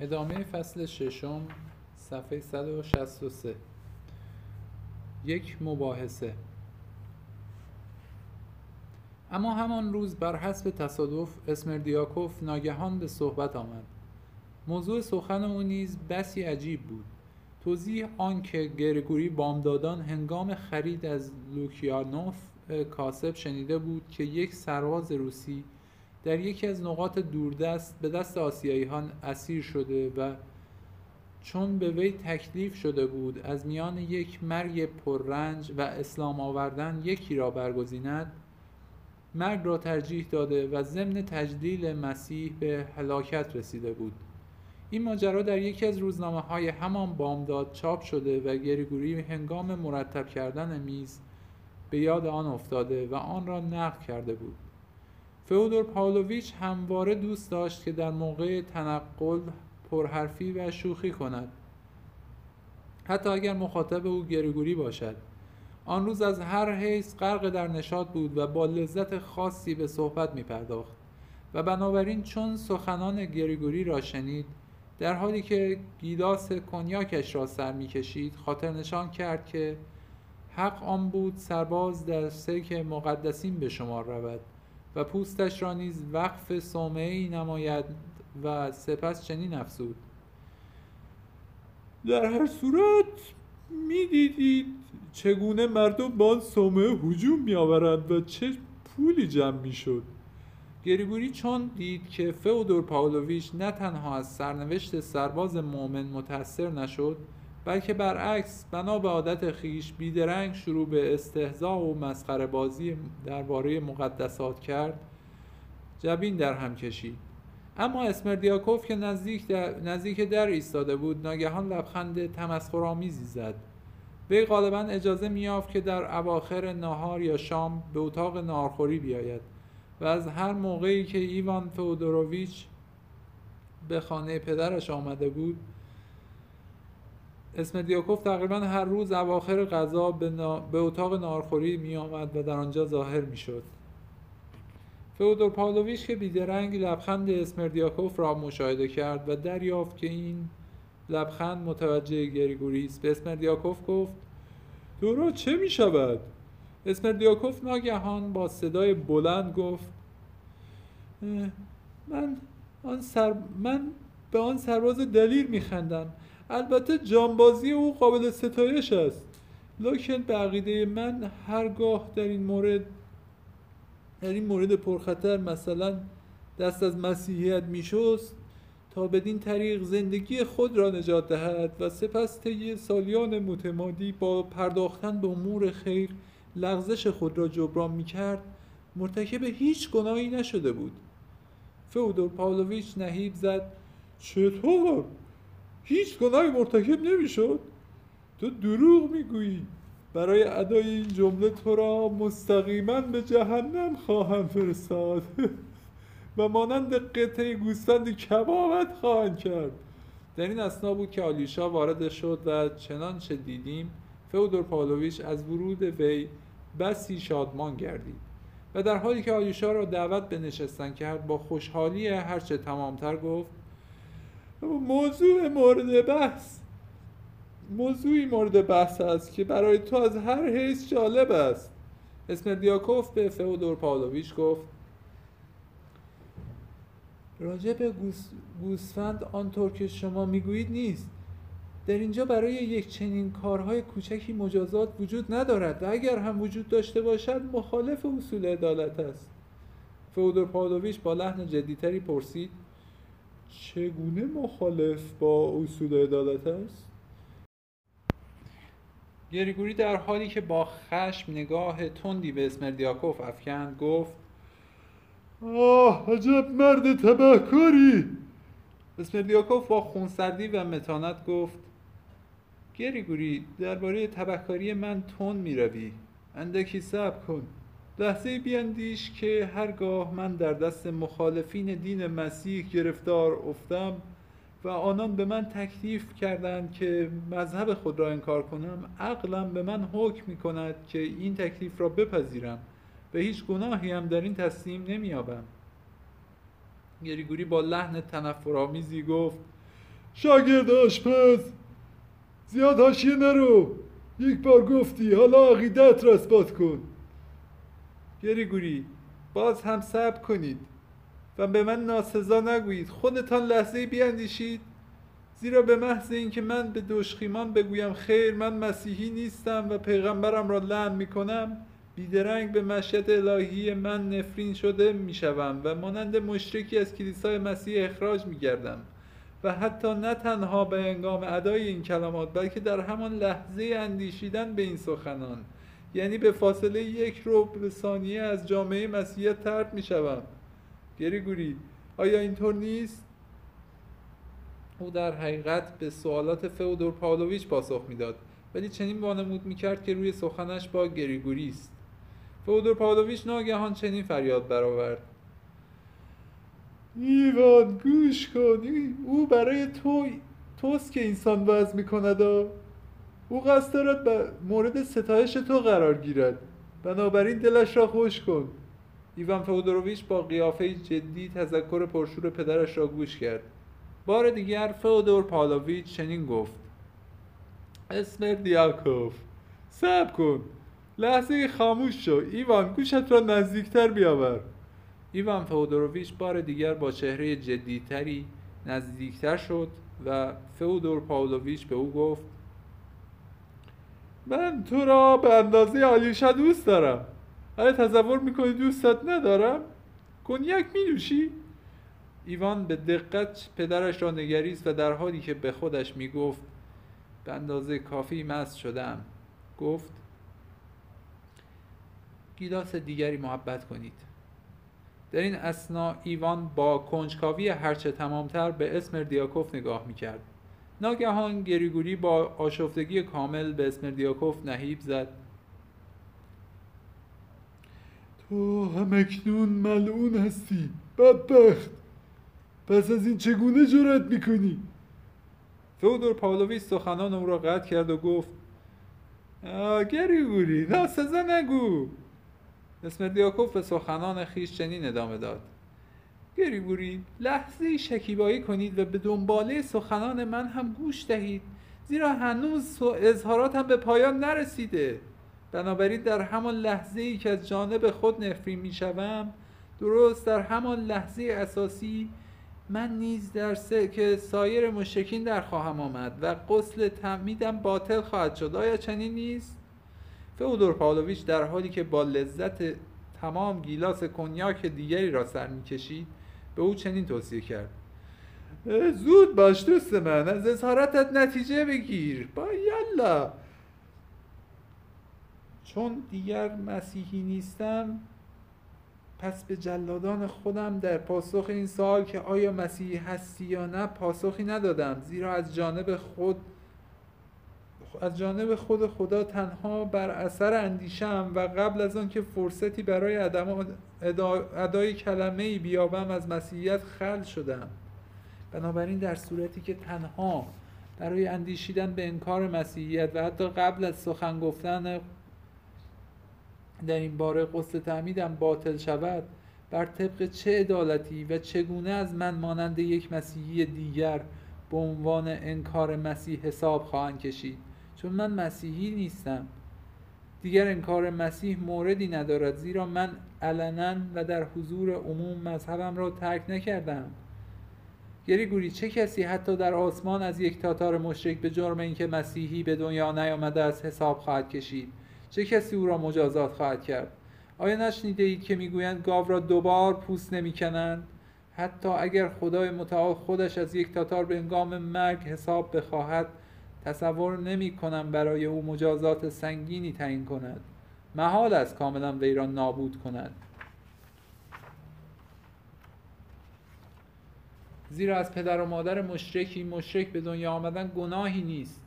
ادامه فصل ششم، صفحه 163. یک مباحثه. اما همان روز بر حسب تصادف اسمردیاکوف ناگهان به صحبت آمد. موضوع سخن او نیز بسی عجیب بود. توضیح آن که گریگوری بامدادان هنگام خرید از لوکیانوف کاسب شنیده بود که یک سرباز روسی در یکی از نقاط دوردست به دست آسیایی‌ها اسیر شده و چون به وی تکلیف شده بود از میان یک مرگ پررنج و اسلام آوردن یکی را برگزیند، مرگ را ترجیح داده و ضمن تجلیل مسیح به هلاکت رسیده بود. این ماجرا در یکی از روزنامه‌های همان بامداد چاپ شده و گریگوری هنگام مرتب کردن میز به یاد آن افتاده و آن را نقل کرده بود. فئودور پاولویچ همواره دوست داشت که در موقع تنقل پرحرفی و شوخی کند، حتی اگر مخاطب او گریگوری باشد. آن روز از هر حیث غرق در نشاط بود و با لذت خاصی به صحبت می پرداخت و بنابراین چون سخنان گریگوری را شنید، در حالی که گیلاس کنیاکش را سر می کشید، خاطر نشان کرد که حق آن بود سرباز در سلک مقدسین به شمار رود و پوستش را نیز وقف صومعه‌ای نماید و سپس چنین افزود: در هر صورت می دیدید چگونه مردم با آن صومعه هجوم می آورند و چه پولی جمع می شد. گریگوری چون دید که فئودور پاولویچ نه تنها از سرنوشت سرباز مؤمن متأثر نشد، بلکه برعکس بنا به عادت خیش بیدرنگ شروع به استهزاء و مسخره بازی درباره مقدسات کرد، جبین در هم کشید. اما اسمردیاکوف که نزدیک در ایستاده بود، ناگهان لبخند تمسخرآمیزی زد. وی غالبا اجازه می‌یافت که در اواخر نهار یا شام به اتاق ناهارخوری بیاید و از هر موقعی که ایوان فئودورویچ به خانه پدرش آمده بود، اسمردیاکوف تقریبا هر روز اواخر غذا به اتاق ناهارخوری می آمد و در آنجا ظاهر می شد. فئودور پاولویچ که بیدرنگ لبخند اسمردیاکوف را مشاهده کرد و دریافت که این لبخند متوجه گریگوری است، به اسمردیاکوف گفت: تو را چه می شود؟ اسمردیاکوف ناگهان با صدای بلند گفت: من به آن سرباز دلیر می خندم. البته جانبازی او قابل ستایش است، لکن به عقیده من هرگاه در این مورد پرخطر مثلا دست از مسیحیت می‌شست تا بدین طریق زندگی خود را نجات دهد و سپس طی سالیان متمادی با پرداختن به امور خیر لغزش خود را جبران می‌کرد، مرتکب هیچ گناهی نشده بود. فئودور پاولویچ نهیب زد: چطور؟ هیچ گناهی مرتکب نمیشد؟ تو دروغ میگویی. برای ادای این جمله تو را مستقیما به جهنم خواهم فرستاد و مانند قطعه گوسفند کبابت خواهم کرد. در این اثنا بود که آلیوشا وارد شد و چنانچه دیدیم فئودور پاولویچ از ورود وی بسی شادمان گردید و در حالی که آلیوشا را دعوت به نشستن کرد، با خوشحالی هرچه تمامتر گفت: موضوعی مورد بحث است که برای تو از هر حیث جالب است. اسمردیاکوف به فئودور پاولویچ گفت: راجع به گوسفند آنطور که شما میگویید نیست. در اینجا برای یک چنین کارهای کوچکی مجازات وجود ندارد و اگر هم وجود داشته باشد مخالف اصول عدالت است. فئودور پاولویچ با لحن جدی‌تری پرسید: چگونه مخالف با اصول عدالت است؟ گریگوری در حالی که با خشم نگاه تندی به اسمردیاکوف افکند گفت: آه، عجب مرد تبهکاری! اسمردیاکوف با خونسردی و متانت گفت: گریگوری، درباره تبهکاری من تند می‌روی. اندکی صبر کن. لحظه بیندیش که هرگاه من در دست مخالفین دین مسیح گرفتار افتم و آنان به من تکلیف کردند که مذهب خود را انکار کنم، عقلم به من حکم می کند که این تکلیف را بپذیرم و هیچ گناهی هم در این تسلیم نمی‌یابم. گریگوری با لحن تنفرآمیزی گفت: شاگرد آشپز، زیاد حاشیه نرو، یک بار گفتی حالا عقیدت را اثبات کن. گریگوری، باز هم صبر کنید و به من ناسزا نگویید. خودتان لحظه بیاندیشید، زیرا به محض اینکه من به دوشخیمان بگویم خیر من مسیحی نیستم و پیغمبرم را لعن میکنم، بیدرنگ به مشیت الهی من نفرین شده میشوم و مانند مشرکی از کلیسای مسیح اخراج میگردم و حتی نه تنها به هنگام ادای این کلمات، بلکه در همان لحظه اندیشیدن به این سخنان، یعنی به فاصله 1 ربع ثانیه از جامعه مسیحیت طرد میشوم. گریگوری، آیا اینطور نیست؟ او در حقیقت به سوالات فئودور پاولویچ پاسخ میداد، ولی چنین وانمود میکرد که روی سخنش با گریگوری است. فئودور پاولویچ ناگهان چنین فریاد برآورد: ایوان گوش کن، او برای توست که انسان وضع میکند. او قصد دارد مورد ستایش تو قرار گیرد، بنابراین دلش را خوش کن. ایوان فئودورویچ با قیافه جدی تذکر پرشور پدرش را گوش کرد. بار دیگر فئودور پاولویچ چنین گفت: اسمردیاکوف، صبر کن، لحظه خاموش شو. ایوان، گوشت را نزدیکتر بیاور. ایوان فئودورویچ بار دیگر با چهره جدیتری نزدیکتر شد و فئودور پاولویچ به او گفت: من تو را به اندازه آلیوشا دوست دارم. آیا تصور میکنی دوستت ندارم؟ کنیاک می‌نوشی؟ ایوان به دقت پدرش را نگریست و در حالی که به خودش میگفت به اندازه کافی مست شدم، گفت: گیلاس دیگری محبت کنید. در این اثنا ایوان با کنجکاوی هرچه تمامتر به اسمردیاکوف نگاه میکرد. ناگهان گریگوری با آشفتگی کامل به اسمردیاکوف نهیب زد: تو همکنون ملعون هستی، بدبخت! پس از این چگونه جرأت میکنی؟ فئودور پاولویچ سخنان او را قطع کرد و گفت: گریگوری، ناسزا نگو. اسمردیاکوف به سخنان خویش چنین ادامه داد: گریگوری، لحظه شکیبایی کنید و به دنباله سخنان من هم گوش دهید، زیرا هنوز اظهاراتم به پایان نرسیده. بنابراین در همان لحظه ای که از جانب خود نفرین میشوم، درست در همان لحظه اساسی من نیز در که سایر مشرکین در خواهم آمد و غسل تعمیدم باطل خواهد شد. آیا چنین نیست؟ فئودور پاولویچ در حالی که با لذت تمام گیلاس کنیاک دیگری را سر میکشید به او چنین توصیه کرد: زود باش دوست من، از اظهاراتت نتیجه بگیر. با یلا، چون دیگر مسیحی نیستم، پس به جلادان خودم در پاسخ این سوال که آیا مسیحی هستی یا نه پاسخی ندادم، زیرا از جانب خود خدا تنها بر اثر اندیشم و قبل از آن که فرصتی برای ادای کلمه‌ای بیابم از مسیحیت خلع شدم. بنابراین در صورتی که تنها برای اندیشیدن به انکار مسیحیت و حتی قبل از سخن گفتن در این باره غسل تعمیدم باطل شود، بر طبق چه عدالتی و چگونه از من مانند یک مسیحی دیگر به عنوان انکار مسیح حساب خواهند کشید، چون من مسیحی نیستم. دیگر انکار مسیح موردی ندارد، زیرا من علناً و در حضور عموم مذهبم را ترک نکردم. گریگوری، چه کسی حتی در آسمان از یک تاتار مشرک به جرم اینکه مسیحی به دنیا نیامده از حساب خواهد کشید؟ چه کسی او را مجازات خواهد کرد؟ آیا نشنیده اید که میگویند گاو را 2 بار پوست نمیکنند؟ حتی اگر خدای متعال خودش از یک تاتار به هنگام مرگ حساب بخواهد، تصور نمی کنم برای او مجازات سنگینی تعیین کند. محال است کاملا وی را نابود کند، زیرا از پدر و مادر مشرکی مشرک به دنیا آمدن گناهی نیست.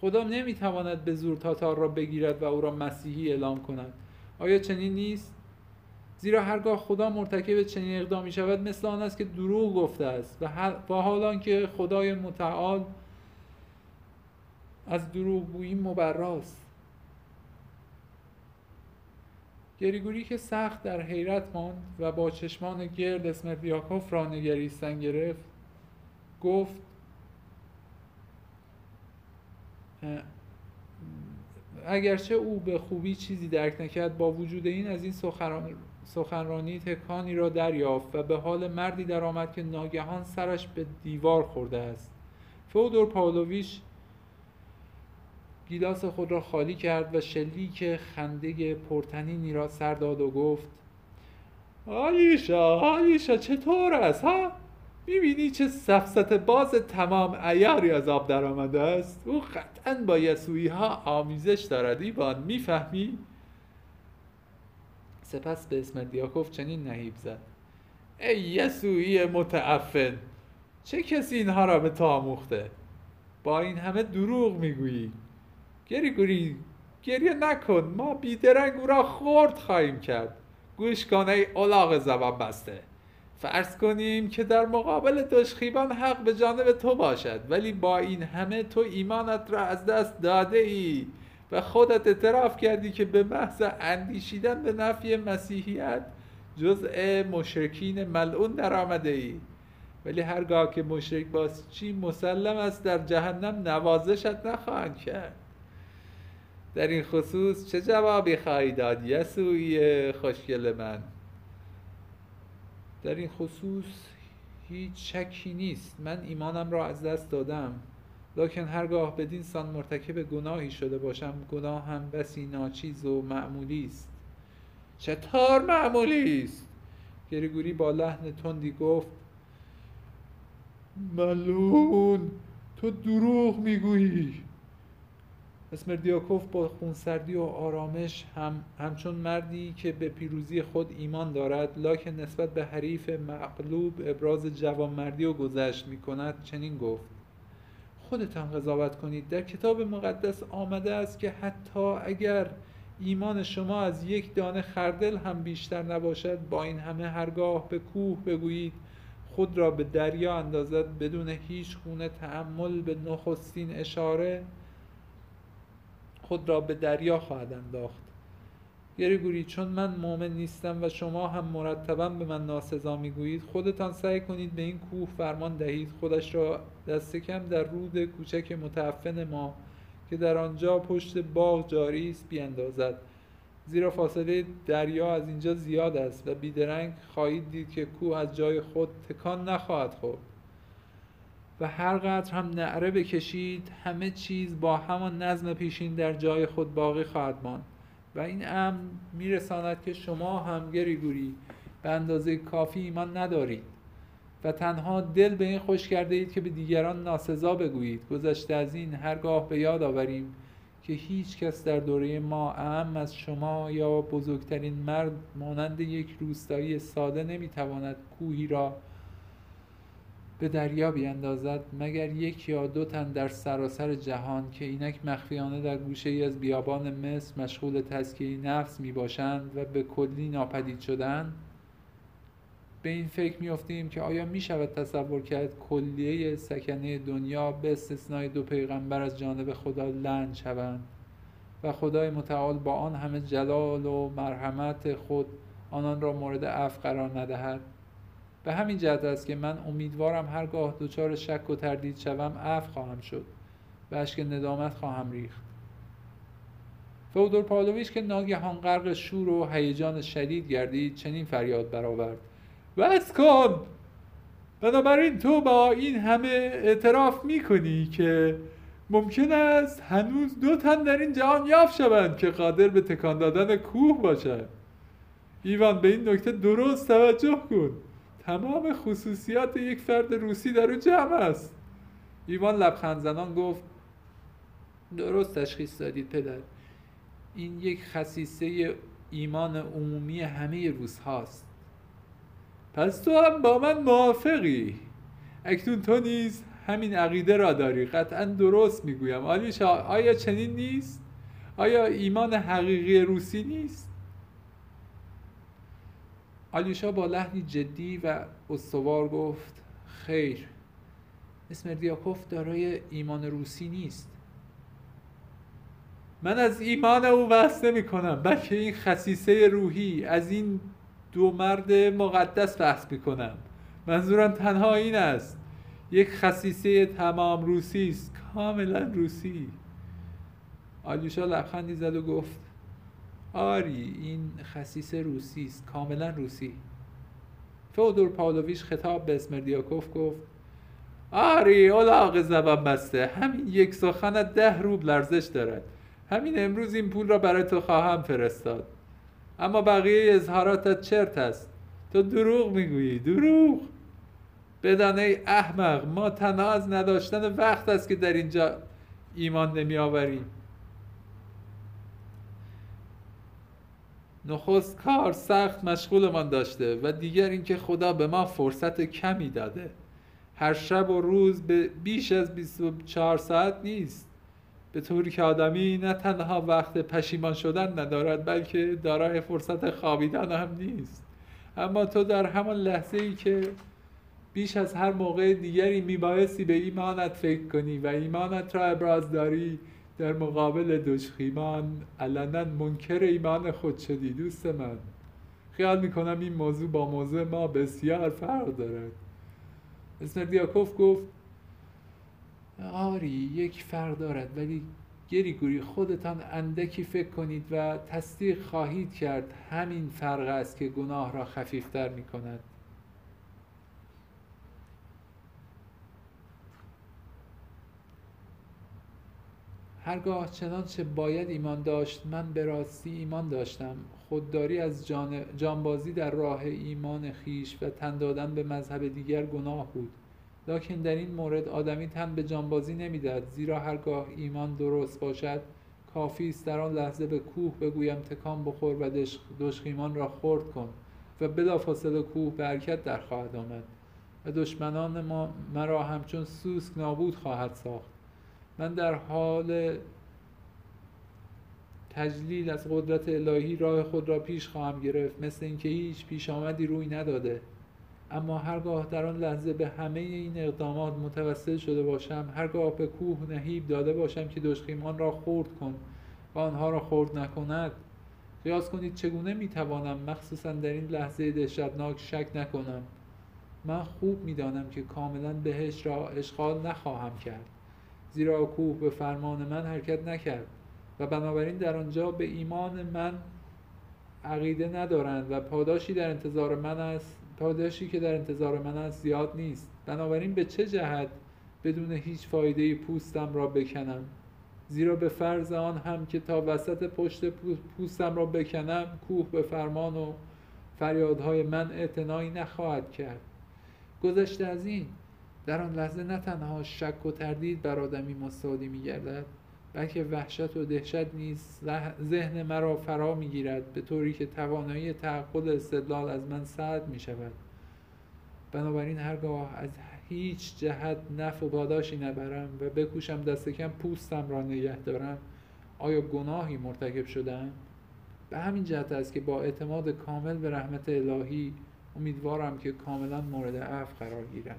خدا نمی تواند به زور تاتار را بگیرد و او را مسیحی اعلام کند. آیا چنین نیست؟ زیرا هرگاه خدا مرتکب چنین اقدامی شود، مثل آن است که دروغ گفته است و با حال آنکه خدای متعال از دروغگویی مبراست. گریگوری که سخت در حیرت ماند و با چشمان گرد اسمردیاکوف را نگریستن گرفت، گفت: اگرچه او به خوبی چیزی درک نکرد، با وجود این از این سخنرانی تکانی را دریافت و به حال مردی درآمد که ناگهان سرش به دیوار خورده است. فئودور پاولویچ گیلاس خود را خالی کرد و شلیک خنده پرتنینی را سر داد و گفت: آلیوشا چطور است ها؟ میبینی چه سفسطه باز تمام عیاری از آب در آمده است؟ او قطعاً با یسوعی ها آمیزش دارد، ایوان، میفهمی؟ سپس به اسمردیاکوف چنین نهیب زد: ای یسوعی متعفن، چه کسی اینها را به تو آموخته؟ با این همه دروغ میگویی. گریگوری، گریه نکن، ما بیدرنگ او را خورد خواهیم کرد. گوش کن ای الاغ زبان بسته، فرض کنیم که در مقابل دشخیبان حق به جانب تو باشد، ولی با این همه تو ایمانت را از دست داده ای و خودت اعتراف کردی که به محض اندیشیدن به نفی مسیحیت جزء مشرکین ملعون در آمده ای. ولی هرگاه که مشرک باشی مسلم است در جهنم نوازشت نخواهند کرد. در این خصوص چه جوابی خواهی داد یسوعی خوشگل من؟ در این خصوص هیچ شکی نیست، من ایمانم را از دست دادم، لکن هرگاه بدین سان مرتکب گناهی شده باشم، گناه هم بسی ناچیز و معمولی است. چطور معمولی است؟ گریگوری با لحن تندی گفت: ملعون، تو دروغ میگویی. اسمردیاکوف با خونسردی و آرامش همچون مردی که به پیروزی خود ایمان دارد لکن نسبت به حریف مغلوب ابراز جوانمردی و گذشت می کند چنین گفت: خودتان قضاوت کنید، در کتاب مقدس آمده است که حتی اگر ایمان شما از یک دانه خردل هم بیشتر نباشد، با این همه هرگاه به کوه بگویید خود را به دریا اندازد بدون هیچ گونه تأمل به نخستین اشاره خود را به دریا خواهد انداخت. گریگوری، چون من مؤمن نیستم و شما هم مرتباً به من ناسزا میگویید، خودتان سعی کنید به این کوه فرمان دهید خودش را دست کم در رود کوچک متعفن ما که در آنجا پشت باغ جاری است بیاندازد، زیرا فاصله دریا از اینجا زیاد است و بیدرنگ خواهید دید که کوه از جای خود تکان نخواهد خورد. و هر قدر هم نعره بکشید همه چیز با همان نظم پیشین در جای خود باقی خواهد ماند. و این امر میرساند که شما هم گریگوری به اندازه کافی ایمان ندارید و تنها دل به این خوش کرده اید که به دیگران ناسزا بگویید. گذشته از این هرگاه به یاد آوریم که هیچ کس در دوره ما اعم از شما یا بزرگترین مرد مانند یک روستایی ساده نمیتواند کوهی را به دریا بیاندازد مگر یک یا دو تن در سراسر جهان که اینک مخفیانه در گوشه ای از بیابان مصر مشغول تزکیه نفس می باشند و به کلی ناپدید شدند. به این فکر می افتیم که آیا می شود تصور کرد کلیه سکنه دنیا به استثنای 2 پیغمبر از جانب خدا لعن شوند و خدای متعال با آن همه جلال و مرحمت خود آنان را مورد عفو قرار ندهد؟ به همین جهت است که من امیدوارم هرگاه دچار شک و تردید شوم عفو خواهم شد و اشک ندامت خواهم ریخت. فئودور پاولویچ که ناگهان غرق شور و هیجان شدید گردید چنین فریاد برآورد: بس کن! بنابراین تو با این همه اعتراف میکنی که ممکن است هنوز 2 تن در این جهان یافت شوند که قادر به تکان دادن کوه باشند. ایوان، به این نکته درست توجه کن، تمام خصوصیات یک فرد روسی در او جمع است. ایوان لبخند زنان گفت: درست تشخیص دادید پدر، این یک خصیصه ایمان عمومی همه روس هاست. پس تو هم با من موافقی؟ اکنون تو نیز همین عقیده را داری؟ قطعا درست میگویم آلیوشا، آیا چنین نیست؟ آیا ایمان حقیقی روسی نیست؟ آلیوشا با لحنی جدی و استوار گفت: خیر، اسمردیاکوف دارای ایمان روسی نیست. من از ایمان او بحث نمی‌کنم، بلکه این خصیصه روحی از این 2 مرد مقدس بحث می‌کنم. منظورم تنها این است، یک خصیصه تمام روسی است، کاملا روسی. آلیوشا لبخندی زد و گفت آری این خسیس روسی است، کاملا روسی. فئودور پاولویچ خطاب به اسمردیاکوف گفت آری الاغ زبان بسته، همین یک سخنت 10 روبل ارزش دارد. همین امروز این پول را برای تو خواهم فرستاد. اما بقیه اظهاراتت چرت است. تو دروغ میگویی، دروغ. بدان ای احمق، ما تنها از نداشتن وقت است که در اینجا ایمان نمی آوریم. نخست کار سخت مشغولمان داشته و دیگر اینکه خدا به ما فرصت کمی داده. هر شب و روز به بیش از 24 ساعت نیست، به طوری که آدمی نه تنها وقت پشیمان شدن ندارد بلکه دارای فرصت خوابیدن هم نیست. اما تو در همان لحظه ای که بیش از هر موقع دیگری میبایستی به ایمانت فکر کنی و ایمانت را ابراز داری، در مقابل دشخیمان علنا منکر ایمان خود شدی. دوست من، خیال میکنم این موضوع با موضوع ما بسیار فرق دارد. اسمردیاکوف گفت آری یک فرق دارد، ولی گریگوری خودتان اندکی فکر کنید و تصدیق خواهید کرد همین فرق است که گناه را خفیفتر می کند. هرگاه چنانچه باید ایمان داشت، من به راستی ایمان داشتم. خودداری از جانبازی در راه ایمان خیش و تن دادن به مذهب دیگر گناه بود، لکن در این مورد آدمی تن به جانبازی نمیداد، زیرا هرگاه ایمان درست باشد کافی است در آن لحظه به کوه بگویم تکان بخور و دشخیمان را خرد کن و بلافاصله کوه به حرکت در خواهد آمد و دشمنان ما مرا همچون سوسک نابود خواهد ساخت. من در حال تجلیل از قدرت الهی راه خود را پیش خواهم گرفت، مثل اینکه هیچ پیش آمدی روی نداده. اما هرگاه در آن لحظه به همه این اقدامات متوسل شده باشم، هرگاه به کوه نهیب داده باشم که دشخیمان را خرد کن و آنها را خرد نکند، قیاس کنید چگونه میتوانم مخصوصا در این لحظه دهشتناک شک نکنم. من خوب میدانم که کاملا بهش را اشغال نخواهم کرد، زیرا کوه به فرمان من حرکت نکرد و بنابراین در آنجا به ایمان من عقیده ندارند و پاداشی که در انتظار من است زیاد نیست. بنابراین به چه جهت بدون هیچ فایده پوستم را بکنم؟ زیرا به فرض آن هم که تا وسط پشت پوستم را بکنم، کوه به فرمان و فریادهای من اعتنایی نخواهد کرد. گذشته از این، در آن لحظه نه تنها شک و تردید بر آدمی مستعادی می‌گردد، بلکه وحشت و دهشت نیز ذهن مرا فرا می‌گیرد، به طوری که توانایی تعقل استدلال از من سلب می‌شود. بنابراین هرگاه از هیچ جهت نفع و پاداشی نبرم و بکوشم دست کم پوستم را نگه دارم، آیا گناهی مرتکب شدم؟ به همین جهت است که با اعتماد کامل به رحمت الهی امیدوارم که کاملا مورد عفو قرار گیرم.